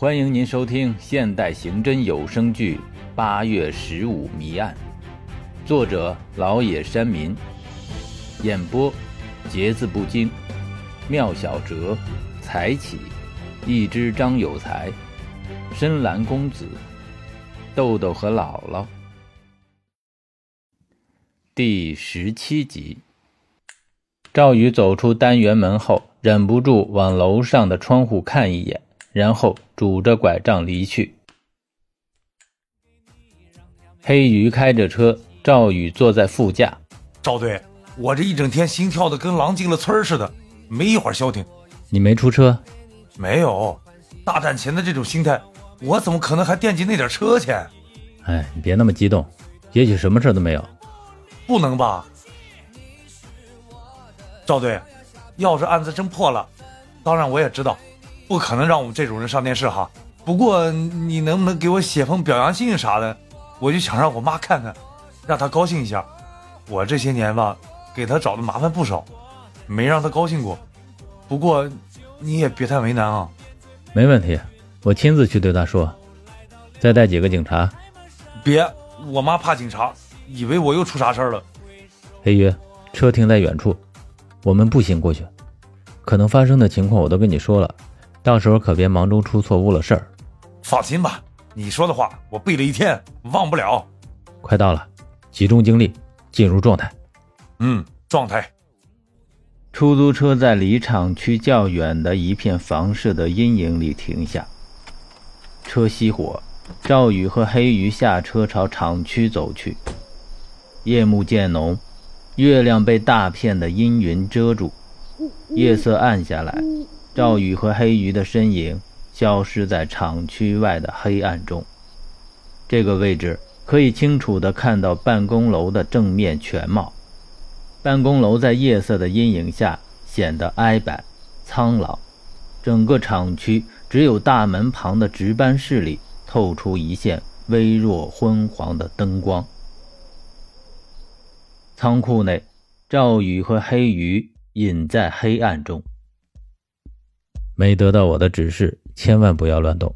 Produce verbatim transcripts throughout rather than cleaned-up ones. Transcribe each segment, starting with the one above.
欢迎您收听现代刑侦有声剧《八月十五谜案》，作者老野山民，演播节字不惊、妙小哲、才起、一只张有才、深蓝公子、豆豆和姥姥。第十七集，赵宇走出单元门后，忍不住往楼上的窗户看一眼，然后拄着拐杖离去。黑鱼开着车，赵宇坐在副驾。赵队，我这一整天心跳的跟狼进了村似的，没一会儿消停。你没出车？没有，大战前的这种心态，我怎么可能还惦记那点车钱？哎，你别那么激动，也许什么事都没有。不能吧？赵队，要是案子真破了，当然我也知道不可能让我们这种人上电视哈，不过你能不能给我写封表扬信啥的，我就想让我妈看看，让她高兴一下。我这些年吧，给她找的麻烦不少，没让她高兴过，不过你也别太为难啊。没问题，我亲自去对她说。再带几个警察。别，我妈怕警察，以为我又出啥事了。黑鱼，车停在远处，我们步行过去，可能发生的情况我都跟你说了，到时候可别忙中出错误了事儿。放心吧，你说的话我背了一天，忘不了。快到了，集中精力，进入状态。嗯，状态。出租车在离厂区较远的一片房舍的阴影里停下，车熄火，赵宇和黑鱼下车朝厂区走去。夜幕渐浓，月亮被大片的阴云遮住，夜色暗下来，赵宇和黑鱼的身影消失在厂区外的黑暗中。这个位置可以清楚地看到办公楼的正面全貌，办公楼在夜色的阴影下显得矮板苍老，整个厂区只有大门旁的值班室里透出一线微弱昏黄的灯光。仓库内，赵宇和黑鱼隐在黑暗中。没得到我的指示，千万不要乱动。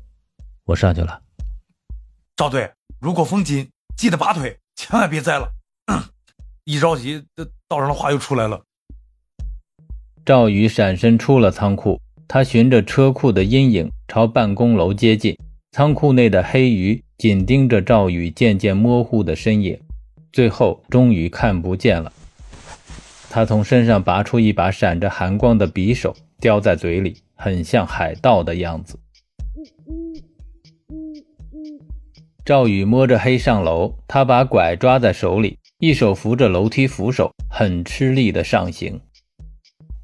我上去了。赵队，如果封禁，记得拔腿，千万别栽了。一着急，道上的话又出来了。赵宇闪身出了仓库，他循着车库的阴影朝办公楼接近。仓库内的黑鱼紧盯着赵宇渐渐模糊的身影，最后终于看不见了。他从身上拔出一把闪着寒光的匕首，叼在嘴里，很像海盗的样子。赵宇摸着黑上楼，他把拐抓在手里，一手扶着楼梯扶手，很吃力的上行。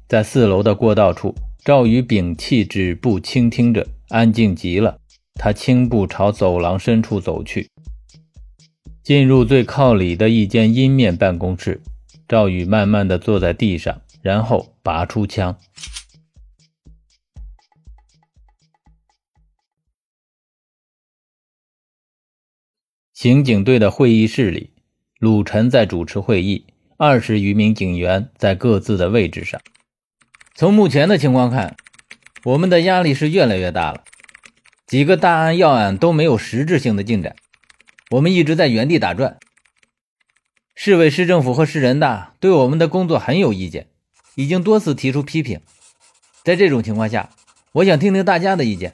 在四楼的过道处，赵宇屏气止步，倾听着，安静极了。他轻步朝走廊深处走去，进入最靠里的一间阴面办公室。赵宇慢慢地坐在地上，然后拔出枪。刑警队的会议室里，鲁晨在主持会议，二十余名警员在各自的位置上。从目前的情况看，我们的压力是越来越大了，几个大案要案都没有实质性的进展，我们一直在原地打转。市委、市政府和市人大对我们的工作很有意见，已经多次提出批评。在这种情况下，我想听听大家的意见，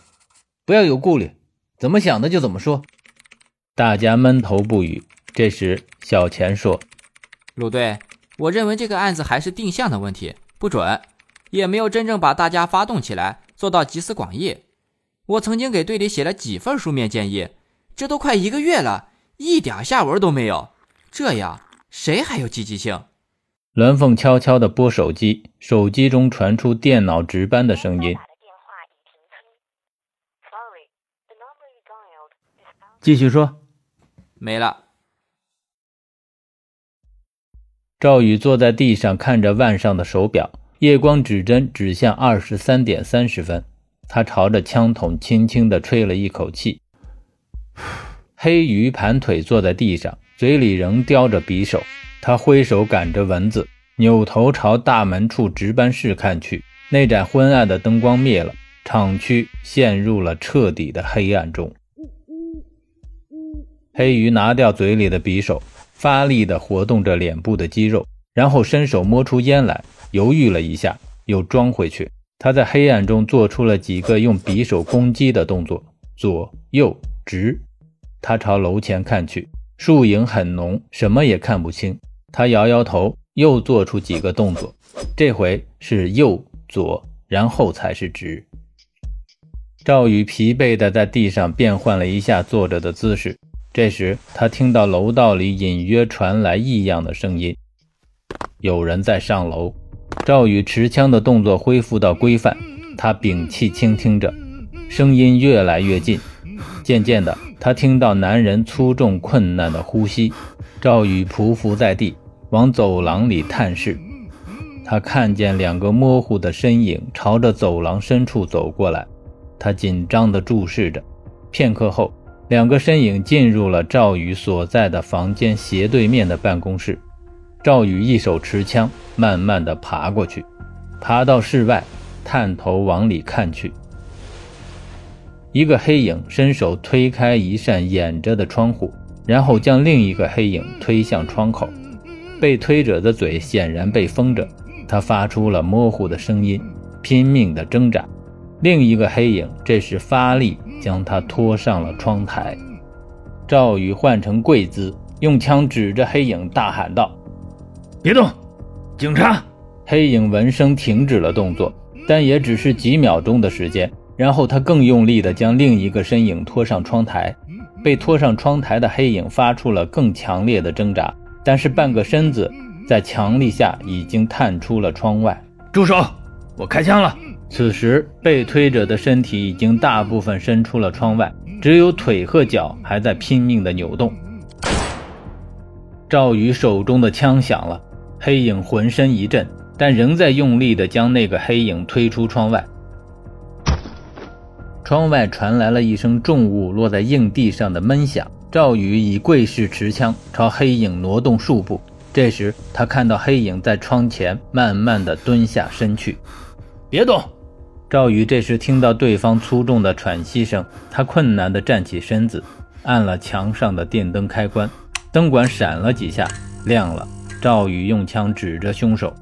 不要有顾虑，怎么想的就怎么说。大家闷头不语。这时小钱说，鲁队，我认为这个案子还是定向的问题，不准，也没有真正把大家发动起来，做到集思广益。我曾经给队里写了几份书面建议，这都快一个月了，一点下文都没有，这样谁还有积极性？栾凤悄悄地拨手机，手机中传出电脑值班的声音。继续说。没了。赵宇坐在地上，看着腕上的手表，夜光指针指向二十三点三十分。他朝着枪筒轻轻地吹了一口气。黑鱼盘腿坐在地上，嘴里仍叼着匕首。他挥手赶着蚊子，扭头朝大门处值班室看去。那盏昏暗的灯光灭了，厂区陷入了彻底的黑暗中。黑鱼拿掉嘴里的匕首，发力地活动着脸部的肌肉，然后伸手摸出烟来，犹豫了一下，又装回去。他在黑暗中做出了几个用匕首攻击的动作，左右直。他朝楼前看去，树影很浓，什么也看不清。他摇摇头，又做出几个动作，这回是右左，然后才是直。赵宇疲惫地在地上变换了一下坐着的姿势。这时他听到楼道里隐约传来异样的声音，有人在上楼。赵宇持枪的动作恢复到规范，他屏气倾听着，声音越来越近。渐渐的，他听到男人粗重困难的呼吸。赵宇匍匐在地，往走廊里探视。他看见两个模糊的身影朝着走廊深处走过来，他紧张地注视着。片刻后，两个身影进入了赵宇所在的房间斜对面的办公室。赵宇一手持枪，慢慢地爬过去，爬到室外，探头往里看去。一个黑影伸手推开一扇掩着的窗户，然后将另一个黑影推向窗口。被推者的嘴显然被封着，他发出了模糊的声音，拼命地挣扎。另一个黑影这时发力，将他拖上了窗台。赵宇换成跪姿，用枪指着黑影大喊道：“别动，警察！”黑影闻声停止了动作，但也只是几秒钟的时间，然后他更用力地将另一个身影拖上窗台。被拖上窗台的黑影发出了更强烈的挣扎，但是半个身子在强力下已经探出了窗外。“住手，我开枪了！”此时被推者的身体已经大部分伸出了窗外，只有腿和脚还在拼命的扭动。赵宇手中的枪响了，黑影浑身一震，但仍在用力地将那个黑影推出窗外。窗外传来了一声重物落在硬地上的闷响。赵宇以跪式持枪朝黑影挪动数步，这时他看到黑影在窗前慢慢地蹲下身去。“别动！”赵宇这时听到对方粗重的喘息声，他困难地站起身子，按了墙上的电灯开关，灯管闪了几下，亮了。赵宇用枪指着凶手。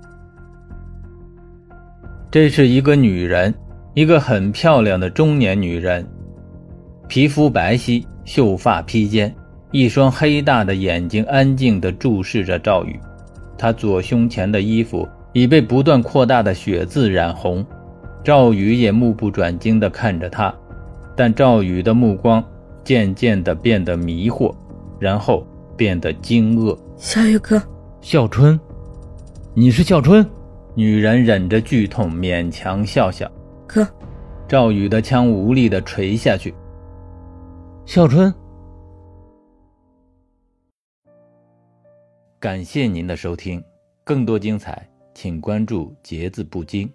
这是一个女人，一个很漂亮的中年女人，皮肤白皙，秀发披肩，一双黑大的眼睛安静地注视着赵宇。她左胸前的衣服已被不断扩大的血渍染红，赵宇也目不转睛地看着他，但赵宇的目光渐渐地变得迷惑，然后变得惊愕。“小宇哥，孝春，你是孝春？”女人忍着剧痛勉强笑笑。“哥。”赵宇的枪无力地垂下去。“孝春。”感谢您的收听，更多精彩请关注“节字不惊”。